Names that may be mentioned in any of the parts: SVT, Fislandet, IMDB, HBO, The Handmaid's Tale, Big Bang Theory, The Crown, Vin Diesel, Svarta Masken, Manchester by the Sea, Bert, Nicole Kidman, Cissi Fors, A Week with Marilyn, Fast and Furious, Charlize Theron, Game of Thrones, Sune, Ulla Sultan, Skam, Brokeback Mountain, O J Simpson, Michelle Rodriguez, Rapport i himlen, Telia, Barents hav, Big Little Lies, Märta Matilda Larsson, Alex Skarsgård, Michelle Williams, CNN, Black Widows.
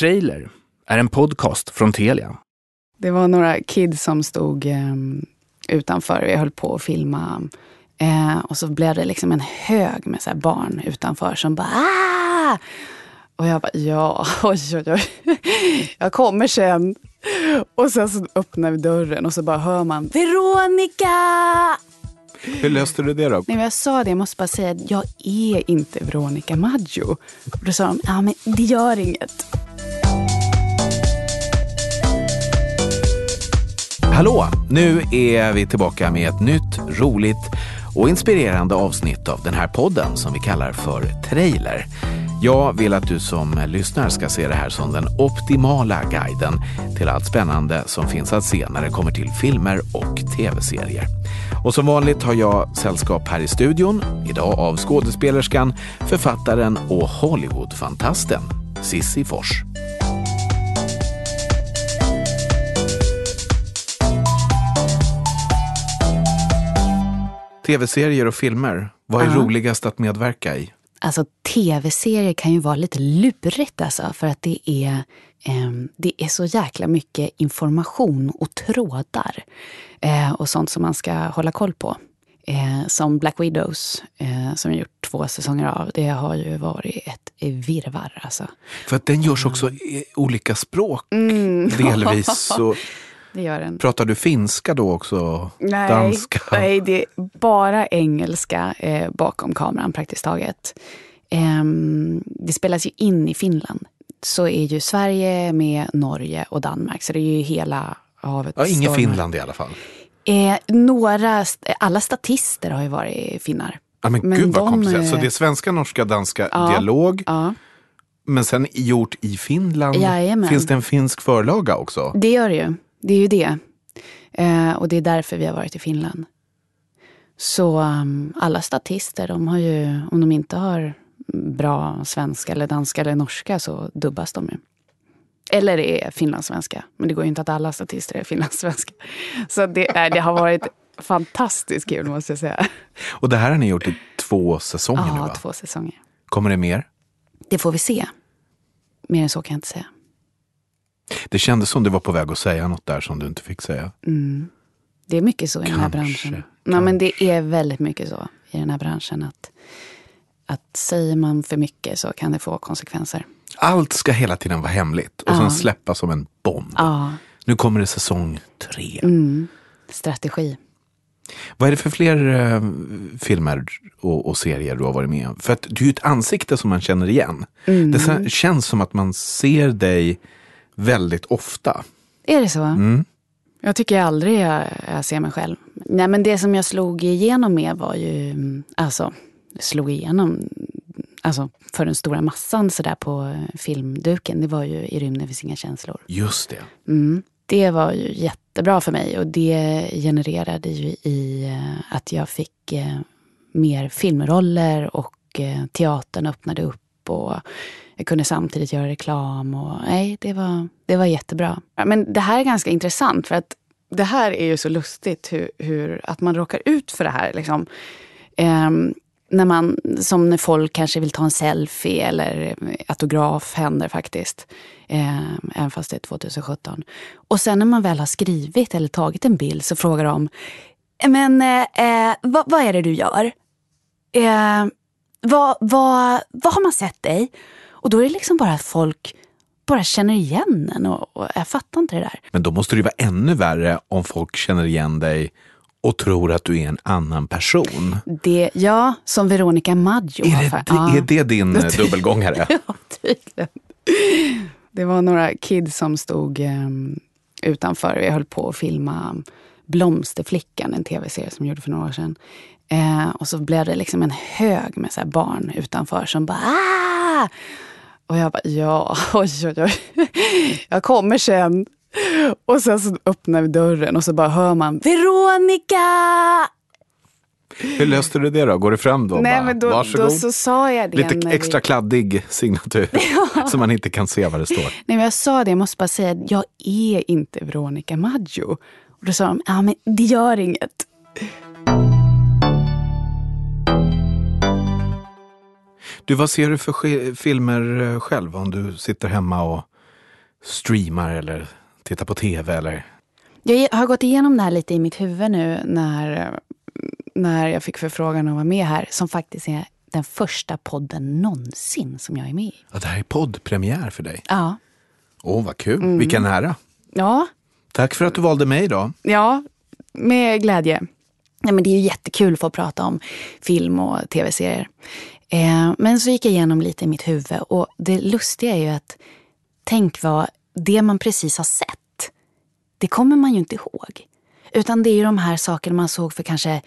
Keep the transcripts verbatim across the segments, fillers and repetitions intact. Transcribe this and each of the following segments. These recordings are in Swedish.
Trailer är en podcast från Telia. Det var några kids som stod eh, utanför. Jag höll på att filma. Eh, och så blev det liksom en hög med så här barn utanför som bara... Aah! Och jag bara, ja, oj, oj, oj. Jag kommer sen. Och sen så öppnar vi dörren och så bara hör man, Veronica! Hur löste du det då? Nej, jag sa det, jag måste bara säga, jag är inte Veronica Maggio. Och då sa de, ja men det gör inget. Hallå, nu är vi tillbaka med ett nytt, roligt och inspirerande avsnitt av den här podden som vi kallar för Trailer. Jag vill att du som lyssnar ska se det här som den optimala guiden till allt spännande som finns att se när det kommer till filmer och tv-serier. Och som vanligt har jag sällskap här i studion, idag av skådespelerskan, författaren och Hollywoodfantasten Cissi Fors. Tv-serier och filmer, vad är uh-huh. roligast att medverka i? Alltså tv-serier kan ju vara lite lurigt alltså, för att det är, eh, det är så jäkla mycket information och trådar eh, och sånt som man ska hålla koll på. Eh, som Black Widows eh, som jag gjort två säsonger av, det har ju varit ett virrvarr alltså. För att den görs också i olika språk mm. delvis och... Det gör den. Pratar du finska då också? Nej, danska? Nej, det är bara engelska eh, bakom kameran praktiskt taget. Eh, det spelas ju in i Finland. Så är ju Sverige med Norge och Danmark. Så det är ju hela havet. Ja, inget Finland i alla fall. Eh, några, alla statister har ju varit finnar. Ja, men, men gud vad de, komplicerat. Så det är svenska, norska, danska ja, dialog. Ja. Men sen gjort i Finland. Jajamän. Finns det en finsk förlaga också? Det gör det ju. Det är ju det. Eh, och det är därför vi har varit i Finland. Så um, alla statister, de har ju, om de inte har bra svenska eller danska eller norska så dubbas de ju. Eller är finlandssvenska. Men det går ju inte att alla statister är finlandssvenska. Så det, eh, det har varit fantastiskt kul måste jag säga. Och det här har ni gjort i två säsonger ja, nu va? Ja, två säsonger. Kommer det mer? Det får vi se. Mer än så kan jag inte säga. Det kändes som du var på väg att säga något där som du inte fick säga. Mm. Det är mycket så i kanske, den här branschen. Kanske. Nej, men det är väldigt mycket så i den här branschen att, att säger man för mycket så kan det få konsekvenser. Allt ska hela tiden vara hemligt och ja. Sen släppas som en bomb. Ja. Nu kommer det säsong tre. Mm. Strategi. Vad är det för fler eh, filmer och, och serier du har varit med om? För att du är ju ett ansikte som man känner igen. Mm. Det känns som att man ser dig... väldigt ofta. Är det så? Mm. Jag tycker aldrig jag, jag ser mig själv. Nej, men det som jag slog igenom med var ju... Alltså, slog igenom... Alltså, för den stora massan så där på filmduken. Det var ju I rymden finns inga känslor. Just det. Mm. Det var ju jättebra för mig. Och det genererade ju i att jag fick mer filmroller. Och teatern öppnade upp och... Jag kunde samtidigt göra reklam och nej, det var, det var jättebra. Men det här är ganska intressant för att det här är ju så lustigt hur, hur att man råkar ut för det här. Liksom. Ehm, när man, som när folk kanske vill ta en selfie eller autograf händer faktiskt. Ehm, även fast det är tjugosjutton. Och sen när man väl har skrivit eller tagit en bild så frågar de men eh, vad, vad är det du gör? Ehm, vad, vad, vad har man sett dig? Och då är det liksom bara att folk bara känner igen en och, och jag fattar inte det där. Men då måste det ju vara ännu värre om folk känner igen dig och tror att du är en annan person. Det, ja, som Veronica Maggio. Är det, det, ja. Är det din det, dubbelgångare? Ja, tydligen. Det var några kids som stod um, utanför. Jag höll på att filma um, Blomsterflickan, en tv-serie som jag gjorde för några år sedan. Eh, och så blev det liksom en hög med så här barn utanför som bara... Aah! Och jag bara, ja, oj, oj, oj, jag kommer sen. Och sen så öppnar vi dörren och så bara hör man, Veronica! Hur löste du det då? Går du fram då? Nej, bara, men då, då så sa jag det. Lite extra vi... kladdig signatur ja. Så man inte kan se vad det står. Nej, men jag sa det, jag måste bara säga, jag är inte Veronica Maggio. Och då sa de, ja men det gör inget. Du, vad ser du för sk- filmer själv om du sitter hemma och streamar eller tittar på tv eller... Jag har gått igenom det här lite i mitt huvud nu när, när jag fick förfrågan att vara med här, som faktiskt är den första podden någonsin som jag är med i. Ja, det här är poddpremiär för dig. Ja. Åh, oh, vad kul. Mm. Vilken ära. Ja. Tack för att du valde mig då. Ja, med glädje. Nej, men det är ju jättekul att få prata om film och tv-serier. Eh, men så gick jag igenom lite i mitt huvud. Och det lustiga är ju att, tänk vad det man precis har sett, det kommer man ju inte ihåg. Utan det är ju de här sakerna man såg för kanske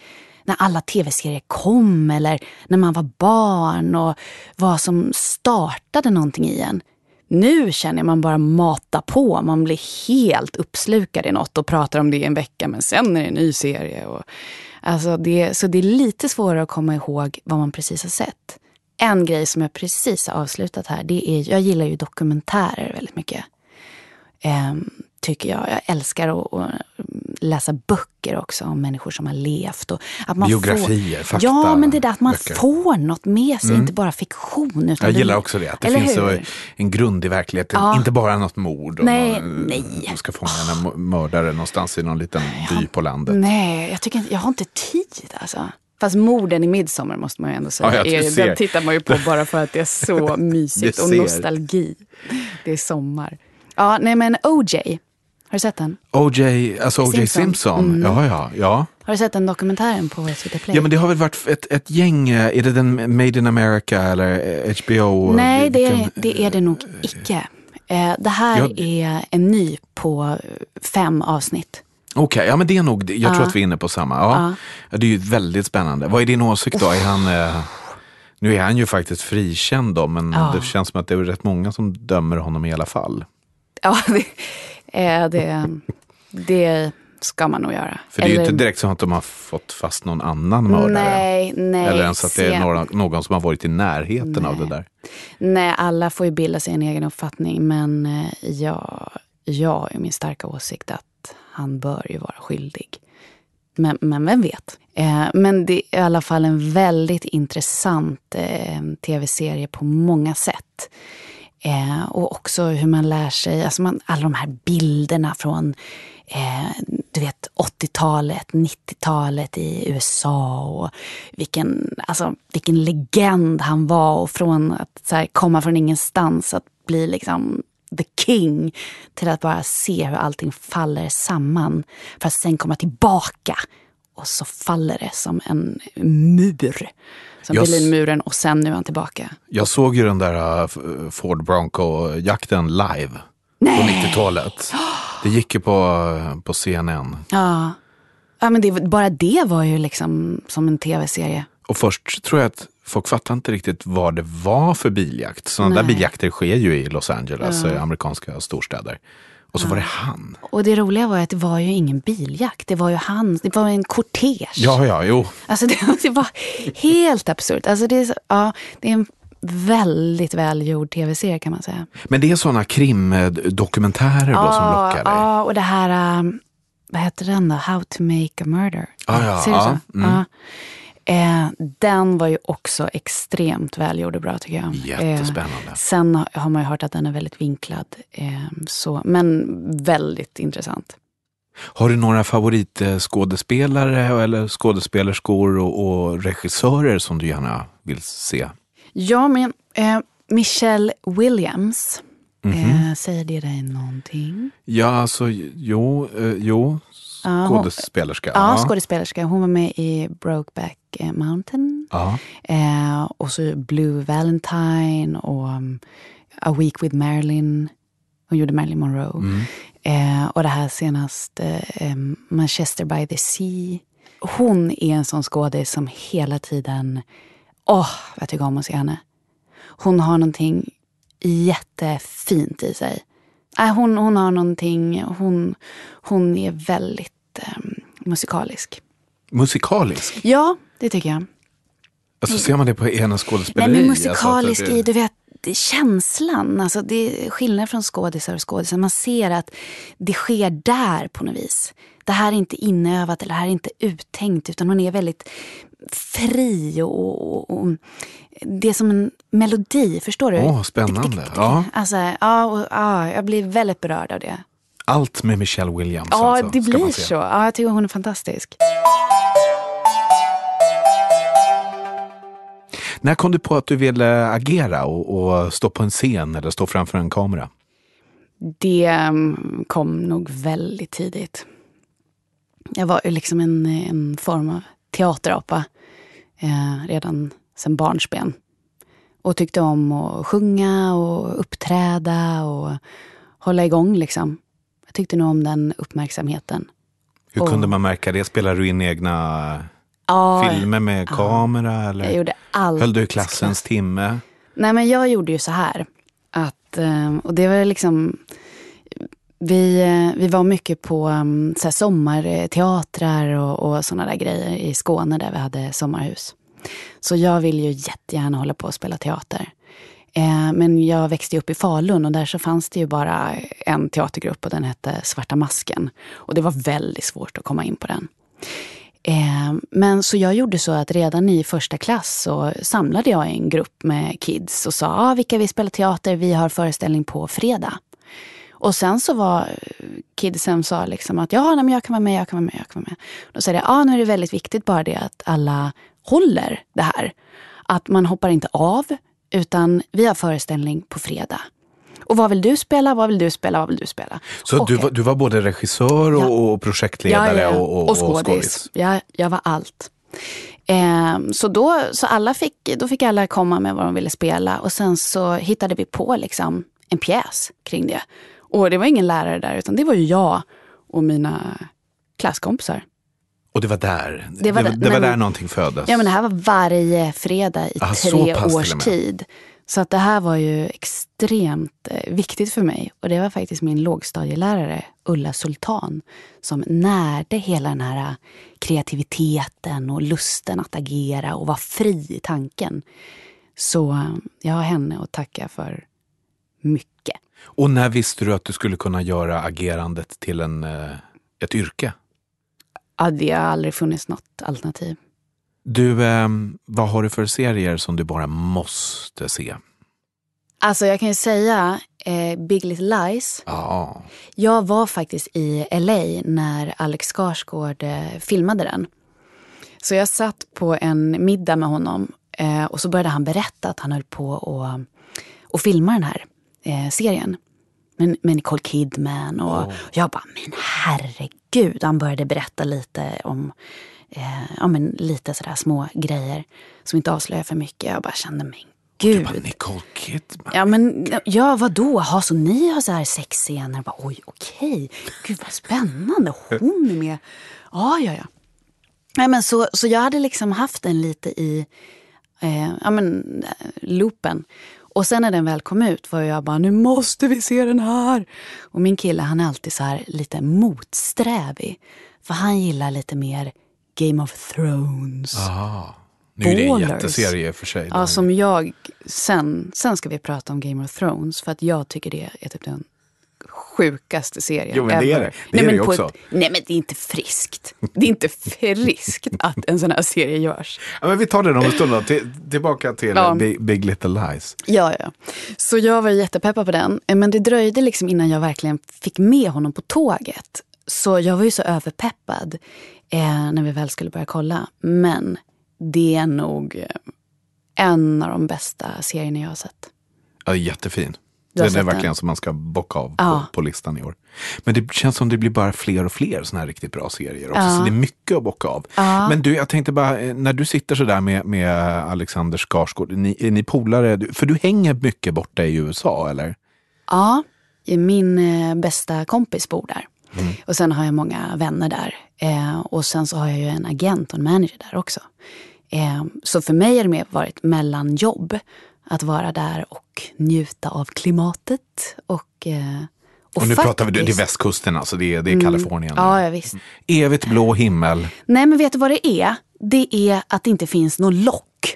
när alla tv-serier kom, eller när man var barn och vad som startade någonting igen. Nu känner man bara mata på. Man blir helt uppslukad i något och pratar om det i en vecka. Men sen är det en ny serie. Och, alltså det, så det är lite svårare att komma ihåg vad man precis har sett. En grej som jag precis har avslutat här. Det är, jag gillar ju dokumentärer väldigt mycket. Ehm, tycker jag. Jag älskar att, att läsa böcker också om människor som har levt. Och att man Biografier, får, fakta. Ja, men det där att man böcker. Får något med sig. Mm. Inte bara fiktion. Utan jag gillar det, också det. Att det finns så en grund i verkligheten. Ja. Inte bara något mord. Och nej, någon, nej. Man ska få en oh. mördare någonstans i någon liten jag, by på landet. Nej, jag, tycker inte, jag har inte tid alltså. Fast morden i midsommar måste man ju ändå säga. Ja, den tittar man ju på bara för att det är så mysigt. Och nostalgi. Det är sommar. Ja, nej men O J. Har du sett den? O J, alltså O J Simpson. Mm. Ja, ja, ja. Har du sett den dokumentären på S V T Play? Ja, men det har väl varit ett, ett gäng. Är det den Made in America eller H B O? Nej, det är det, är det nog icke. Det här jag... är en ny på fem avsnitt. Okej, okay, ja men det är nog, jag ja. tror att vi är inne på samma. Ja, ja. Det är ju väldigt spännande. Vad är din åsikt då? Oh. Är han... Eh... Nu är han ju faktiskt frikänd då, men ja. det känns som att det är rätt många som dömer honom i alla fall. Ja, det, eh, det, det ska man nog göra. För det är eller, ju inte direkt så att de har fått fast någon annan mördare. Nej, nej. Eller ens att det är någon, någon som har varit i närheten nej. av det där. Nej, alla får ju bilda sig en egen uppfattning. Men jag, jag är min starka åsikt att han bör ju vara skyldig. Men, men vem vet. Eh, men det är i alla fall en väldigt intressant eh, tv-serie på många sätt. Eh, och också hur man lär sig, alltså man, alla de här bilderna från eh, du vet åttiotalet, nittiotalet i U S A och vilken, alltså, vilken legend han var, och från att så här, komma från ingenstans att bli liksom the king till att bara se hur allting faller samman för att sen komma tillbaka. Och så faller det som en mur. Som Berlinmuren, och sen nu är han tillbaka. Jag såg ju den där Ford Bronco-jakten live. Nej! På nittiotalet. Det gick ju på, på C N N. Ja, ja men det, bara det var ju liksom som en tv-serie. Och först tror jag att folk fattar inte riktigt vad det var för biljakt. Sådana där biljakter sker ju i Los Angeles, ja. amerikanska storstäder. Och så var det han. Och det roliga var att det var ju ingen biljakt. Det var ju han. Det var en kortege. Ja, ja, jo. Alltså det, det var helt absurt. Alltså det, ja, det är en väldigt välgjord tv-serie kan man säga. Men det är sådana krimdokumentärer ja, då som lockar dig. Ja, och det här, vad heter den då? How to make a murder. Ja, ja. Ser du ja, så? Mm. Ja. Eh, den var ju också extremt välgjord och bra tycker jag. Jättespännande. Eh, sen har, har man ju hört att den är väldigt vinklad. Eh, så, men väldigt intressant. Har du några favoritskådespelare eller skådespelerskor och, och regissörer som du gärna vill se? Ja, men eh, Michelle Williams. Mm-hmm. eh, säger det dig någonting? Ja, alltså, jo, eh, jo. Skådespelerska. Ja, hon, ja, skådespelerska. Hon var med i Brokeback Mountain. Ja. Eh, och så Blue Valentine och um, A Week with Marilyn. Hon gjorde Marilyn Monroe. Mm. Eh, och det här senaste eh, Manchester by the Sea. Hon är en sån skådis som hela tiden... Åh, oh, jag tycker om att se henne. Hon har någonting jättefint i sig. Hon, hon har någonting, hon, hon är väldigt eh, musikalisk. Musikalisk? Ja, det tycker jag. Alltså ser man det på ena skådespeleri? Nej, men musikalisk alltså, det... i, du vet, känslan. Alltså det är skillnad från skådisar och skådisar. Man ser att det sker där på något vis. Det här är inte inövat eller det här är inte uttänkt, utan hon är väldigt fri och, och, och det är som en melodi, förstår du? Åh, oh, spännande. Tick, tick, tick. Ja. Alltså, ja, och, ja, jag blir väldigt berörd av det. Allt med Michelle Williams. Ja, alltså, det blir så. Ja, jag tycker hon är fantastisk. När kom du på att du ville agera och, och stå på en scen eller stå framför en kamera? Det kom nog väldigt tidigt. Jag var ju liksom en, en form av teaterapa eh, redan sedan barnsben. Och tyckte om att sjunga och uppträda och hålla igång liksom. Jag tyckte nog om den uppmärksamheten. Hur och, kunde man märka det? Spelar du in egna... Ja, filmer med ja, kamera eller jag gjorde allt. Höll du klassens timme? Nej, men jag gjorde ju så här att, och det var liksom vi, vi var mycket på så här, sommarteatrar och, och sådana där grejer i Skåne där vi hade sommarhus. Så jag ville ju jättegärna hålla på och spela teater. Men jag växte upp i Falun och där så fanns det ju bara en teatergrupp och den hette Svarta Masken. Och det var väldigt svårt att komma in på den. Men så jag gjorde så att redan i första klass så samlade jag en grupp med kids och sa ah, vilka vi spelar teater, vi har föreställning på fredag. Och sen så var kidsen sa liksom att ja, nej, men jag kan vara med, jag kan vara med, jag kan vara med. Då sa det, ja ah, nu är det väldigt viktigt bara det att alla håller det här. Att man hoppar inte av utan vi har föreställning på fredag. Och vad vill du spela? Vad vill du spela? Vad vill du spela? Så okay. du, var, du var både regissör och, ja. och projektledare ja, ja. och, och, och skådis? Ja, jag var allt. Eh, så då, så alla fick, då fick alla komma med vad de ville spela. Och sen så hittade vi på liksom en pjäs kring det. Och det var ingen lärare där utan det var ju jag och mina klasskompisar. Och det var där? Det var, det, det var men, där någonting föddes? Ja, men det här var varje fredag i Aha, tre års tid. Så att det här var ju extremt viktigt för mig. Och det var faktiskt min lågstadielärare, Ulla Sultan, som närde hela den här kreativiteten och lusten att agera och vara fri i tanken. Så jag har henne att tacka för mycket. Och när visste du att du skulle kunna göra agerandet till en, ett yrke? Ja, det har aldrig funnits något alternativ. Du, eh, vad har du för serier som du bara måste se? Alltså jag kan ju säga eh, Big Little Lies. Ah. Jag var faktiskt i L A när Alex Skarsgård eh, filmade den. Så jag satt på en middag med honom eh, och så började han berätta att han höll på att och filma den här eh, serien. Med, med Nicole Kidman och oh. jag bara, men herregud, han började berätta lite om... Ja, men lite sådär små grejer som inte avslöjar för mycket. Jag bara kände, men gud. Du bara, Nicole Kidman. Ja, men ja, vadå? Ha, så ni har så här sexscener. Bara, oj, okej. Gud, vad spännande. Hon är med. Ja, ja, ja. Nej, men så, så jag hade liksom haft den lite i eh, ja, men, loopen. Och sen när den väl kom ut var jag bara, nu måste vi se den här. Och min kille, han är alltid så här lite motsträvig. För han gillar lite mer Game of Thrones. Aha. Nu är det en jätteserie för sig. Ja, som jag, sen, sen ska vi prata om Game of Thrones för att jag tycker det är typ den sjukaste serien. Jo, men det är det. Det nej, är men det också. Ett, nej, men det är inte friskt. Det är inte friskt att en sån här serie görs. Ja, men vi tar det om en stund till, tillbaka till ja. Big, Big Little Lies. Ja, ja. Så jag var jättepeppad på den. Men det dröjde liksom innan jag verkligen fick med honom på tåget. Så jag var ju så överpeppad eh, när vi väl skulle börja kolla. Men det är nog en av de bästa serierna jag har sett. Ja, jättefin. Den är verkligen den som man ska bocka av ja. på, på listan i år. Men det känns som det blir bara fler och fler såna här riktigt bra serier också. Ja. Så det är mycket att bocka av. Ja. Men du, jag tänkte bara, när du sitter sådär med, med Alexander Skarsgård, ni, är ni polare? För du hänger mycket borta i U S A, eller? Ja, min eh, bästa kompis bor där. Mm. Och sen har jag många vänner där. Eh, och sen så har jag ju en agent och en manager där också. Eh, så för mig har det mer varit mellanjobb. Att vara där och njuta av klimatet. Och, eh, och, och nu faktiskt... pratar vi det är västkusten, alltså det är, det är mm. Kalifornien. Ja, ja, visst. Evigt blå himmel. Nej, men vet du vad det är? Det är att det inte finns något lock.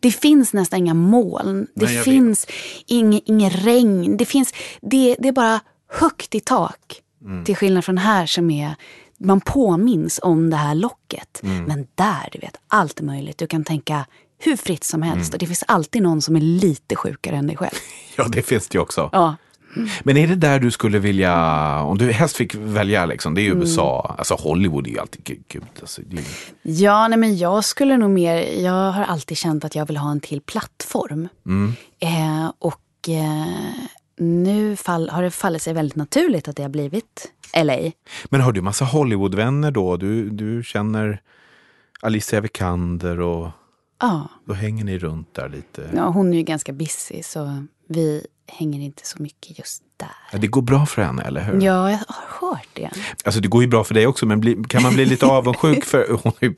Det finns nästan inga moln. Det Nej, finns ing, ingen regn. Det, finns, det, det är bara högt i tak. Mm. Till skillnad från här som är man påminns om det här locket. Mm. Men där, du vet, allt är möjligt. Du kan tänka hur fritt som helst. Mm. Och det finns alltid någon som är lite sjukare än dig själv. Ja, det finns det ju också. Ja. Mm. Men är det där du skulle vilja, om du helst fick välja liksom, det är ju U S A, mm. alltså Hollywood är ju alltid kul alltså, det är... Ja, nej men jag skulle nog mer, jag har alltid känt att jag vill ha en till plattform. Mm. eh, Och eh, nu fall, har det fallit sig väldigt naturligt att det har blivit L A. Men har du massa Hollywoodvänner då? Du, du känner Alicia Vikander och ja. Då hänger ni runt där lite. Ja, hon är ju ganska busy så vi hänger inte så mycket just där. Ja, det går bra för henne, eller hur? Ja, jag har hört det. Alltså det går ju bra för dig också, men bli, kan man bli lite avundsjuk för hon har ju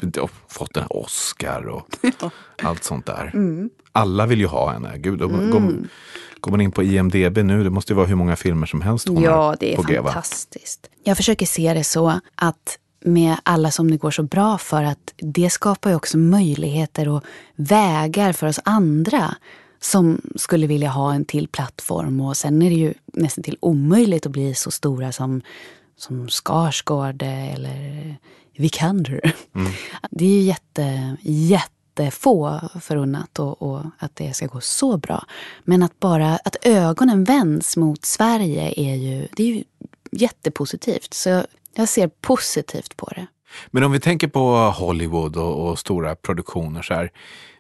fått en Oscar och ja. Allt sånt där. Mm. Alla vill ju ha henne. Gud, mm. går, går man in på I M D B nu, det måste ju vara hur många filmer som helst hon ja, har. Ja, det är på fantastiskt. G V. Jag försöker se det så att med alla som det går så bra för, att det skapar ju också möjligheter och vägar för oss andra som skulle vilja ha en till plattform. Och sen är det ju nästan till omöjligt att bli så stora som, som Skarsgård eller Vikander. Mm. Det är ju jätte, jättefå förunnat och, och att det ska gå så bra. Men att bara att ögonen vänds mot Sverige är ju, det är ju jättepositivt. Så jag, jag ser positivt på det. Men om vi tänker på Hollywood och, och stora produktioner så här,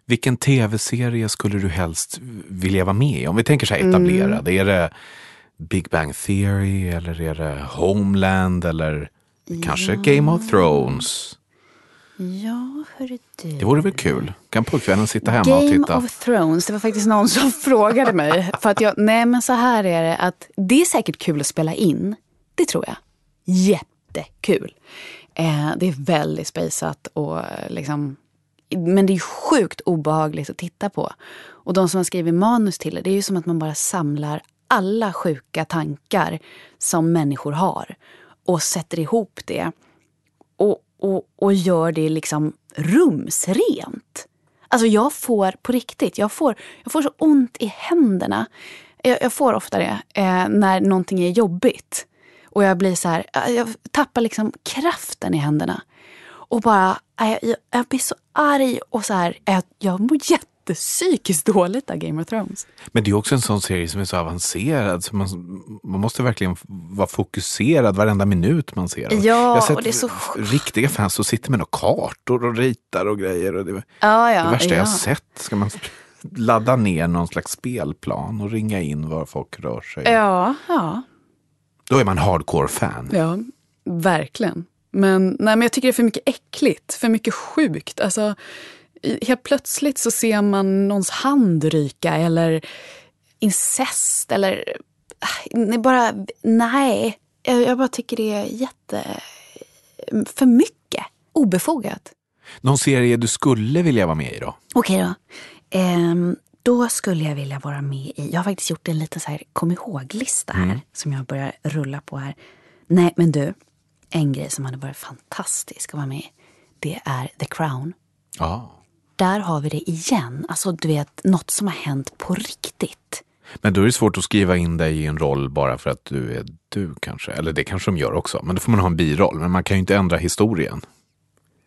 vilken tv-serie skulle du helst vilja vara med i? Om vi tänker så här etablerad, mm. är det Big Bang Theory eller är det Homeland eller ja. Kanske Game of Thrones? Ja, hörru du. Det vore väl kul. Kan pojkvännen sitta hemma Game och titta? Game of Thrones, det var faktiskt någon som frågade mig. För att jag, nej men så här är det att det är säkert kul att spela in. Det tror jag. Jättekul. Eh, det är väldigt spejsat och liksom... Men det är ju sjukt obehagligt att titta på. Och de som har skrivit manus till det, det är ju som att man bara samlar alla sjuka tankar som människor har. Och sätter ihop det. Och, och, och gör det liksom rumsrent. Alltså jag får på riktigt, jag får, jag får så ont i händerna. Jag, jag får ofta det eh, när någonting är jobbigt. Och jag blir så här, jag tappar liksom kraften i händerna. Och bara, jag, jag, jag blir så arg och så här, jag, jag mår jättepsykiskt dåligt av Game of Thrones. Men det är också en sån serie som är så avancerad. Så man, man måste verkligen vara fokuserad varenda minut man ser. Ja, jag har sett och det är så... riktiga fans som sitter med några kartor och ritar och grejer. Och det, ja, ja, det värsta ja. Jag har sett, ska man ladda ner någon slags spelplan och ringa in var folk rör sig. Ja, ja. Då är man hardcore-fan. Ja, verkligen. Men, nej, men jag tycker det är för mycket äckligt, för mycket sjukt. Alltså, helt plötsligt så ser man någons hand ryka eller incest eller nej, bara, nej. Jag, jag bara tycker det är jätte för mycket, obefogat. Någon serie du skulle vilja vara med i då? Okej då. Ehm, då skulle jag vilja vara med i, jag har faktiskt gjort en liten så här kom ihåg-lista här mm. som jag börjar rulla på här. Nej, men du. En grej som hade varit fantastisk att vara med, det är The Crown. Ah. Där har vi det igen. Alltså du vet, något som har hänt på riktigt. Men då är det svårt att skriva in dig i en roll bara för att du är du kanske. Eller det kanske de gör också. Men då får man ha en biroll. Men man kan ju inte ändra historien.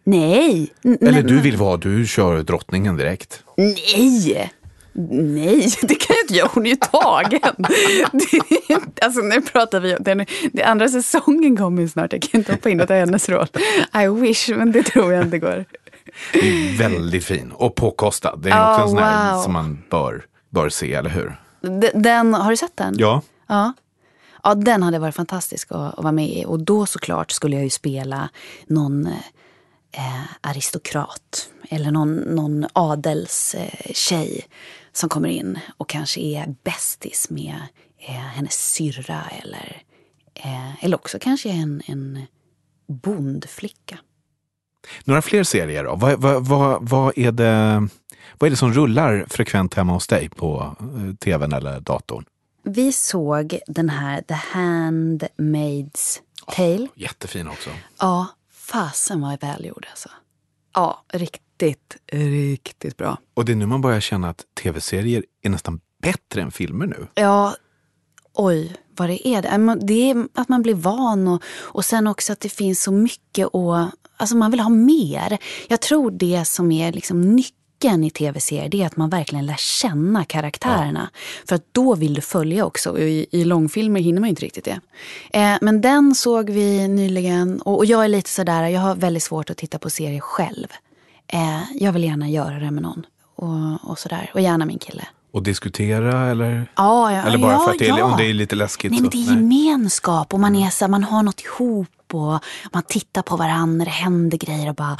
Nej. N- Eller men, du vill vara, du kör drottningen direkt. Nej. Nej, det kan jag inte göra. Hon är ju tagen. Det, alltså nu pratar vi om den, den andra säsongen kommer ju snart. Jag kan inte hoppa in och ta hennes roll. I wish, men det tror jag inte går. Det är väldigt fin och påkostad. Det är oh, också en sån här wow. som man bör, bör se, eller hur? Den, har du sett den? Ja. Ja. Ja, den hade varit fantastisk att, att vara med i. Och då såklart skulle jag ju spela någon... Eh, aristokrat eller någon, någon adels eh, tjej som kommer in och kanske är bästis med eh, hennes syrra eller, eh, eller också kanske en, en bondflicka. Några fler serier då? Vad, vad, vad, vad, är det, vad är det som rullar frekvent hemma hos dig på eh, tvn eller datorn? Vi såg den här The Handmaid's Tale. Oh, jättefin också. Ja. Fasen var välgjord alltså. Ja, riktigt, riktigt bra. Och det är nu man börjar känna att tv-serier är nästan bättre än filmer nu. Ja, oj vad det är. Det är att man blir van och, och sen också att det finns så mycket och alltså man vill ha mer. Jag tror det som är liksom nyckeln i tv-serier, det är att man verkligen lär känna karaktärerna. Ja. För att då vill du följa också. I, i långfilmer hinner man ju inte riktigt det. Eh, men den såg vi nyligen. Och, och jag är lite sådär, jag har väldigt svårt att titta på serier själv. Eh, jag vill gärna göra det med någon. Och, och sådär. Och gärna min kille. Och diskutera eller ja, ja, eller bara ja, för att det är, ja. Det är lite läskigt. Nej, men det är gemenskap och man är så, man har något ihop och man tittar på varandra, det händer grejer och bara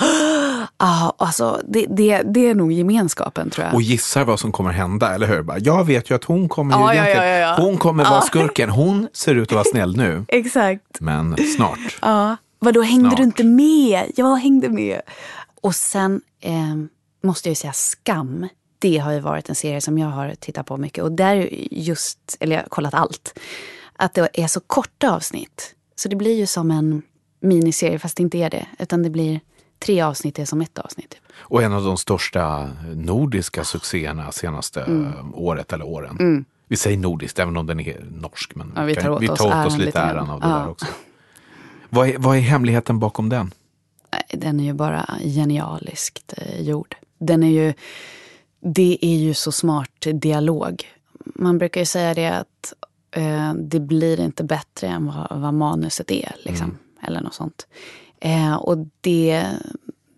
ah, alltså det, det, det är nog gemenskapen tror jag. Och gissar vad som kommer hända, eller hur? Bara, jag vet ju att hon kommer ja, ju ja, ja, ja. Hon kommer vara skurken. Hon ser ut att vara snäll nu. Exakt. Men snart. Ja, vadå, hängde snart. Du inte med? Jag hängde med. Och sen eh, måste jag ju säga Skam. Det har ju varit en serie som jag har tittat på mycket. Och där just, eller jag har kollat allt, att det är så korta avsnitt. Så det blir ju som en miniserie, fast det inte är det. Utan det blir tre avsnitt, det är som ett avsnitt. Och en av de största nordiska succéerna senaste mm. året eller åren. Mm. Vi säger nordiskt, även om den är norsk. Men ja, vi tar åt, vi tar åt oss, äran oss lite äran, äran av det ja. Där också. Vad är, vad är hemligheten bakom den? Den är ju bara genialiskt gjord. Den är ju... Det är ju så smart dialog. Man brukar ju säga det att eh, det blir inte bättre än vad, vad manuset är. Liksom, mm. Eller något sånt. Eh, och det,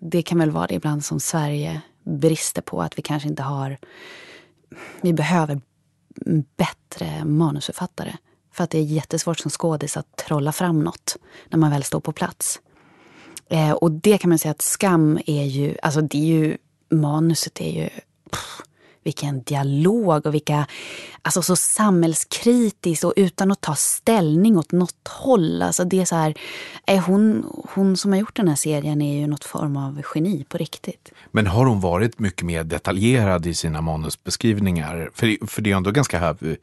det kan väl vara det ibland som Sverige brister på. Att vi kanske inte har... Vi behöver bättre manusförfattare. För att det är jättesvårt som skådis att trolla fram något. När man väl står på plats. Eh, och det kan man säga att Skam är ju... Alltså det är ju... Manuset är ju... Pff, vilken dialog och vilka... Alltså så samhällskritiskt och utan att ta ställning åt något håll. Alltså det är så här... Är hon, hon som har gjort den här serien är ju något form av geni på riktigt. Men har hon varit mycket mer detaljerad i sina manusbeskrivningar? För, för det är ändå ganska... Här,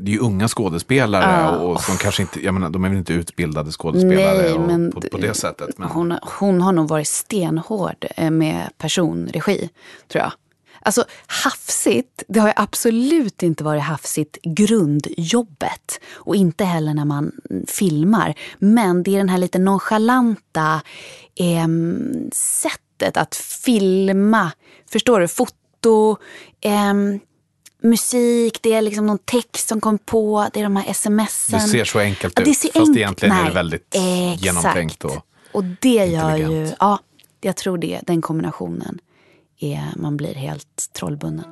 det är ju unga skådespelare ah, och som oh. kanske inte... Jag menar, de är väl inte utbildade skådespelare. Nej, men på, på det sättet. Men... Hon, hon har nog varit stenhård med personregi, tror jag. Alltså hafsigt, det har ju absolut inte varit hafsigt grundjobbet och inte heller när man filmar, men det är den här lite nonchalanta eh, sättet att filma, förstår du, foto, eh, musik, det är liksom någon text som kom på, det är de här sms'en. Det ser så enkelt ja, det ser ut, fast enk- egentligen nej, är det väldigt exakt. Genomtänkt och och det gör ju, ja, jag tror det, den kombinationen. Är, man blir helt trollbunden.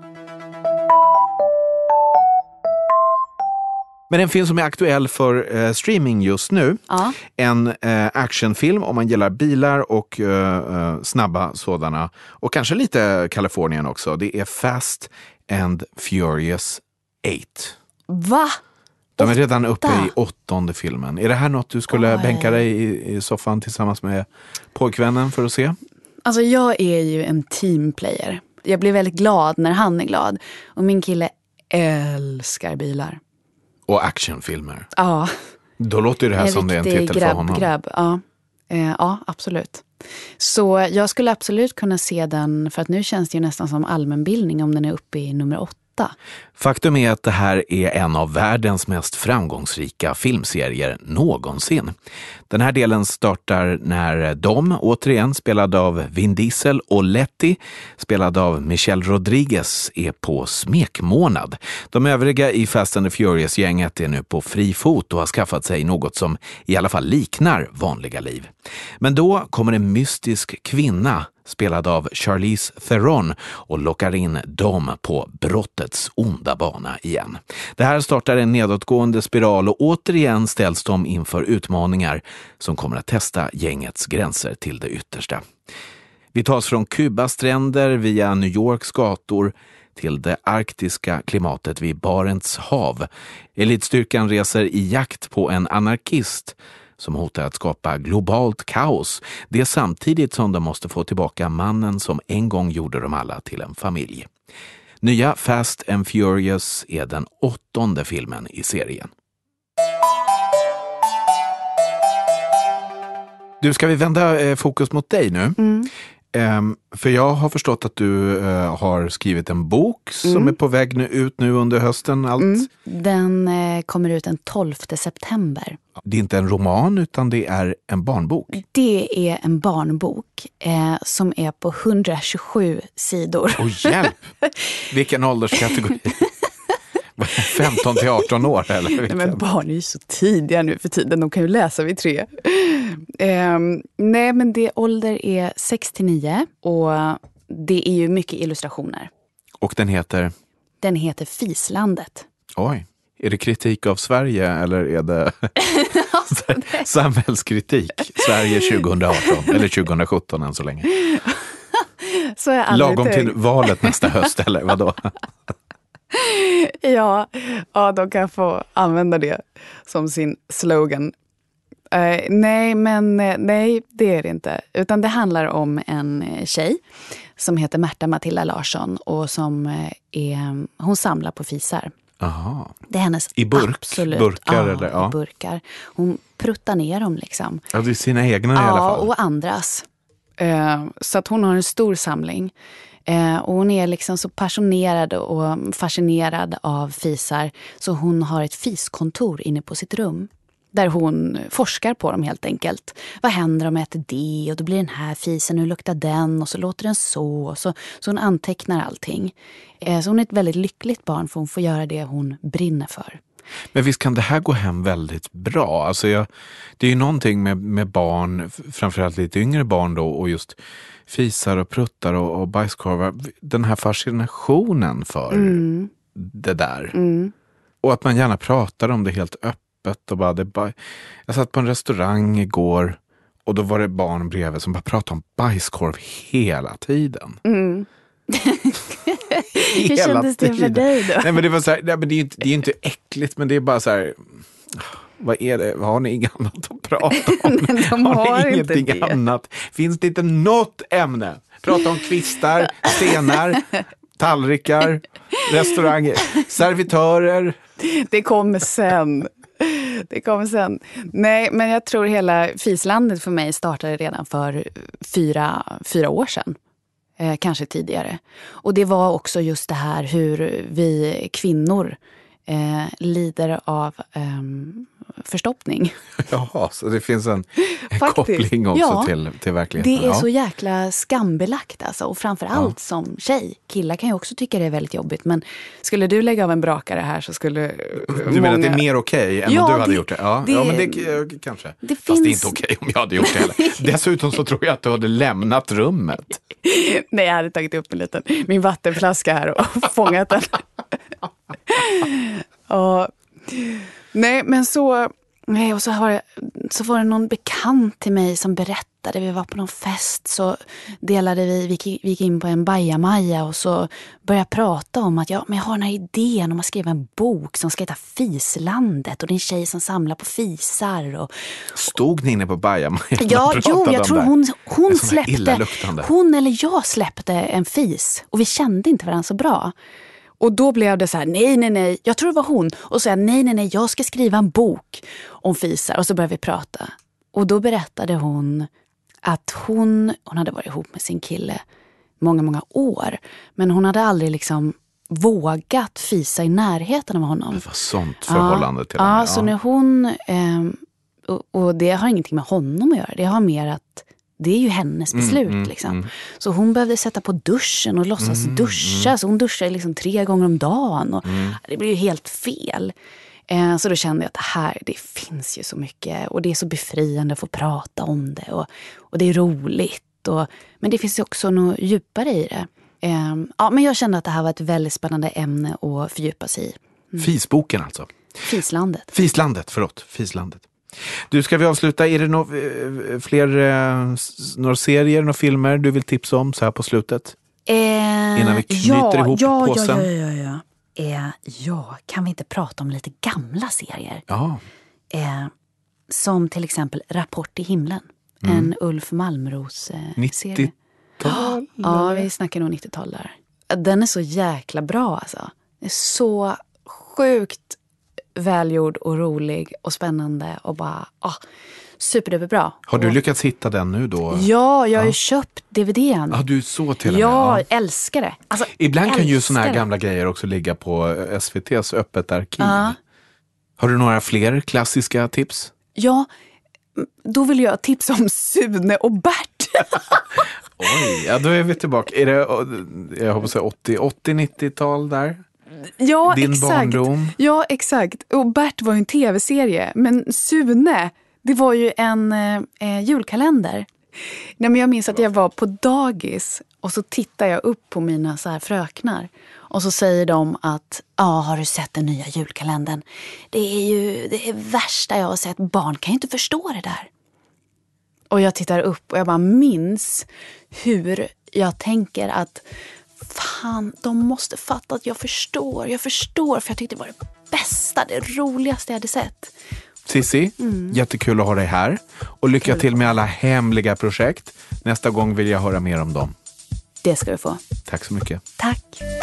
Men en film som är aktuell för eh, streaming just nu. Ja. En eh, actionfilm om man gillar bilar och eh, snabba sådana. Och kanske lite Kalifornien också. Det är Fast and Furious åtta. Va? De är redan uppe i åttonde filmen. Är det här något du skulle Oj. Bänka dig i, i soffan tillsammans med pojkvännen för att se? Alltså jag är ju en teamplayer. Jag blir väldigt glad när han är glad. Och min kille älskar bilar. Och actionfilmer. Ja. Då låter det här en som det är en titel grabb, för honom. Grabb. Ja. Eh, ja, absolut. Så jag skulle absolut kunna se den. För att nu känns det ju nästan som allmänbildning om den är uppe i nummer åtta. Faktum är att det här är en av världens mest framgångsrika filmserier någonsin. Den här delen startar när de, återigen spelad av Vin Diesel och Letty, spelad av Michelle Rodriguez, är på smekmånad. De övriga i Fast and the Furious-gänget är nu på fri fot och har skaffat sig något som i alla fall liknar vanliga liv. Men då kommer en mystisk kvinna, spelad av Charlize Theron, och lockar in dem på brottets onda bana igen. Det här startar en nedåtgående spiral och återigen ställs de inför utmaningar som kommer att testa gängets gränser till det yttersta. Vi tas från Kubas stränder via New Yorks gator till det arktiska klimatet vid Barents hav. Elitstyrkan reser i jakt på en anarkist som hotar att skapa globalt kaos. Det är samtidigt som de måste få tillbaka mannen som en gång gjorde dem alla till en familj. Nya Fast and Furious är den åttonde filmen i serien. Du, ska vi vända fokus mot dig nu? Mm. Um, för jag har förstått att du uh, har skrivit en bok som mm. är på väg nu, ut nu under hösten. Allt. Mm. Den uh, kommer ut den tolfte september. Det är inte en roman utan det är en barnbok. Det är en barnbok uh, som är på hundratjugosju sidor. Åh oh, hjälp! Vilken ålderskategori? femton till arton år eller? Nej, men barn är ju så tidiga nu för tiden. De kan ju läsa vid tre. Um, nej, men det ålder är sex till nio. Och det är ju mycket illustrationer. Och den heter? Den heter Fislandet. Oj. Är det kritik av Sverige eller är det alltså, samhällskritik? Sverige tjugohundraarton eller tjugohundrasjutton än så länge. Så jag aldrig lagom till valet nästa höst eller vadå? Ja, ja, de kan få använda det som sin slogan. Uh, nej, men nej, det är det inte. Utan det handlar om en tjej som heter Märta Matilda Larsson och som är, hon samlar på fisar. Aha. Det är hennes i burk, absolut, burkar, ja, eller, ja. burkar. Hon pruttar ner dem liksom. Ja, det är sina egna ja, i alla fall. Ja, och andras. Uh, så att hon har en stor samling. Och hon är liksom så passionerad och fascinerad av fisar så hon har ett fiskontor inne på sitt rum där hon forskar på dem helt enkelt. Vad händer om jag äter det och då blir den här fisen, hur luktar den och så låter den så. Och så, så hon antecknar allting. Så hon är ett väldigt lyckligt barn för hon får göra det hon brinner för. Men visst kan det här gå hem väldigt bra. Alltså jag, det är ju någonting med, med barn, framförallt lite yngre barn då, och just fisar och pruttar och, och bajskorvar. Den här fascinationen för mm. det där. Mm. Och att man gärna pratar om det helt öppet. Och bara, det bara, jag satt på en restaurang igår och då var det barn bredvid som bara pratade om bajskorv hela tiden. Mm. Hur kändes det för dig då? Nej, men det var så här, nej, men det är inte, det är inte äckligt, men det är bara så här, vad är det? Har ni inget annat att prata om? De har, har ni ingenting inte det. Annat? Finns det inte något ämne? Prata om kvistar, stenar, tallrikar, restauranger, servitörer. Det kommer sen. Det kommer sen. Nej, men jag tror hela Fislandet för mig startade redan för fyra, fyra år sedan. Eh, kanske tidigare. Och det var också just det här hur vi kvinnor eh, lider av eh, förstoppning. Ja, så det finns en, en koppling också ja, till, till verkligheten. Det är ja. så jäkla skambelagt alltså. Och framförallt ja. som tjej. Killar kan ju också tycka det är väldigt jobbigt. Men skulle du lägga av en brakare här så skulle Du många... menar att det är mer okej okay än ja, om du det, hade gjort det? Ja, det, ja men det kanske. Det Fast finns... det är inte okej okay om jag hade gjort det heller. Dessutom så tror jag att du hade lämnat rummet. Nej, jag hade tagit upp en liten, min vattenflaska här och fångat den. Ja. Nej, men så... Nej, och så, har jag, så var det någon bekant till mig som berättade, vi var på någon fest så delade vi, vi gick in på en bajamaja och så började jag prata om att jag, men jag har den här idén om att skriva en bok som ska heta Fislandet och det är en tjej som samlar på fisar. Och, och, Stod ni inne på bajamaja? Ja, jo, jag tror hon, hon släppte, hon eller jag släppte en fis och vi kände inte varandra så bra. Och då blev det så här, nej, nej, nej, jag tror det var hon. Och så här, nej, nej, nej, jag ska skriva en bok om fisar. Och så började vi prata. Och då berättade hon att hon, hon hade varit ihop med sin kille många, många år. Men hon hade aldrig liksom vågat fisa i närheten av honom. Det var sånt förhållande ja, till henne. Ja, så när hon, eh, och, och det har ingenting med honom att göra. Det har mer att... Det är ju hennes beslut mm, liksom. Mm. Så hon behövde sätta på duschen och låtsas mm, duscha. Mm. Så hon duschade liksom tre gånger om dagen. Och mm. Det blev ju helt fel. Eh, så då kände jag att här, det finns ju så mycket. Och det är så befriande att få prata om det. Och, och det är roligt. Och, men det finns ju också något djupare i det. Eh, ja, men jag kände att det här var ett väldigt spännande ämne att fördjupa sig i. Mm. Fisboken alltså. Fislandet. Fislandet, förlåt. Fislandet. Du, ska vi avsluta? Är det några fler några serier och filmer du vill tipsa om så här på slutet? Eh, Innan vi knyter ja, ihop ja, påsen. Ja, ja, ja. Ja. Eh, ja, kan vi inte prata om lite gamla serier? Ja. Eh, som till exempel Rapport i himlen. Mm. En Ulf Malmros-serie. nittiotal? Ja, vi snackar nog nittiotal där. Den är så jäkla bra alltså. Den är så sjukt välgjord och rolig och spännande och bara ah, superduperbra. Har du lyckats hitta den nu då? Ja, jag har ju ja. köpt D V D-en. Ja, du så till och med. Ja, ja. Älskar det. Alltså, ibland älskar kan ju såna här gamla grejer också ligga på S V T:s öppet arkiv. Ja. Har du några fler klassiska tips? Ja, då vill jag tipsa om Sune och Bert. Oj, ja, då är vi tillbaka. Är det, jag hoppas att åttio nittiotal där? Ja, din exakt. Barndom. Ja, exakt. Och Bert var ju en tv-serie, men Sune, det var ju en eh, julkalender. Nej, men jag minns att jag var på dagis och så tittar jag upp på mina så här fröknar och så säger de att ja, ah, har du sett den nya julkalendern? Det är ju det är värsta jag har sett. Barn kan ju inte förstå det där. Och jag tittar upp och jag bara minns hur jag tänker att fan, de måste fatta att jag förstår. Jag förstår, för jag tyckte det var det bästa, det roligaste jag hade sett. Cissi, mm. jättekul att ha dig här. Och lycka kul. till med alla hemliga projekt. Nästa gång vill jag höra mer om dem. Det ska du få. Tack så mycket. Tack.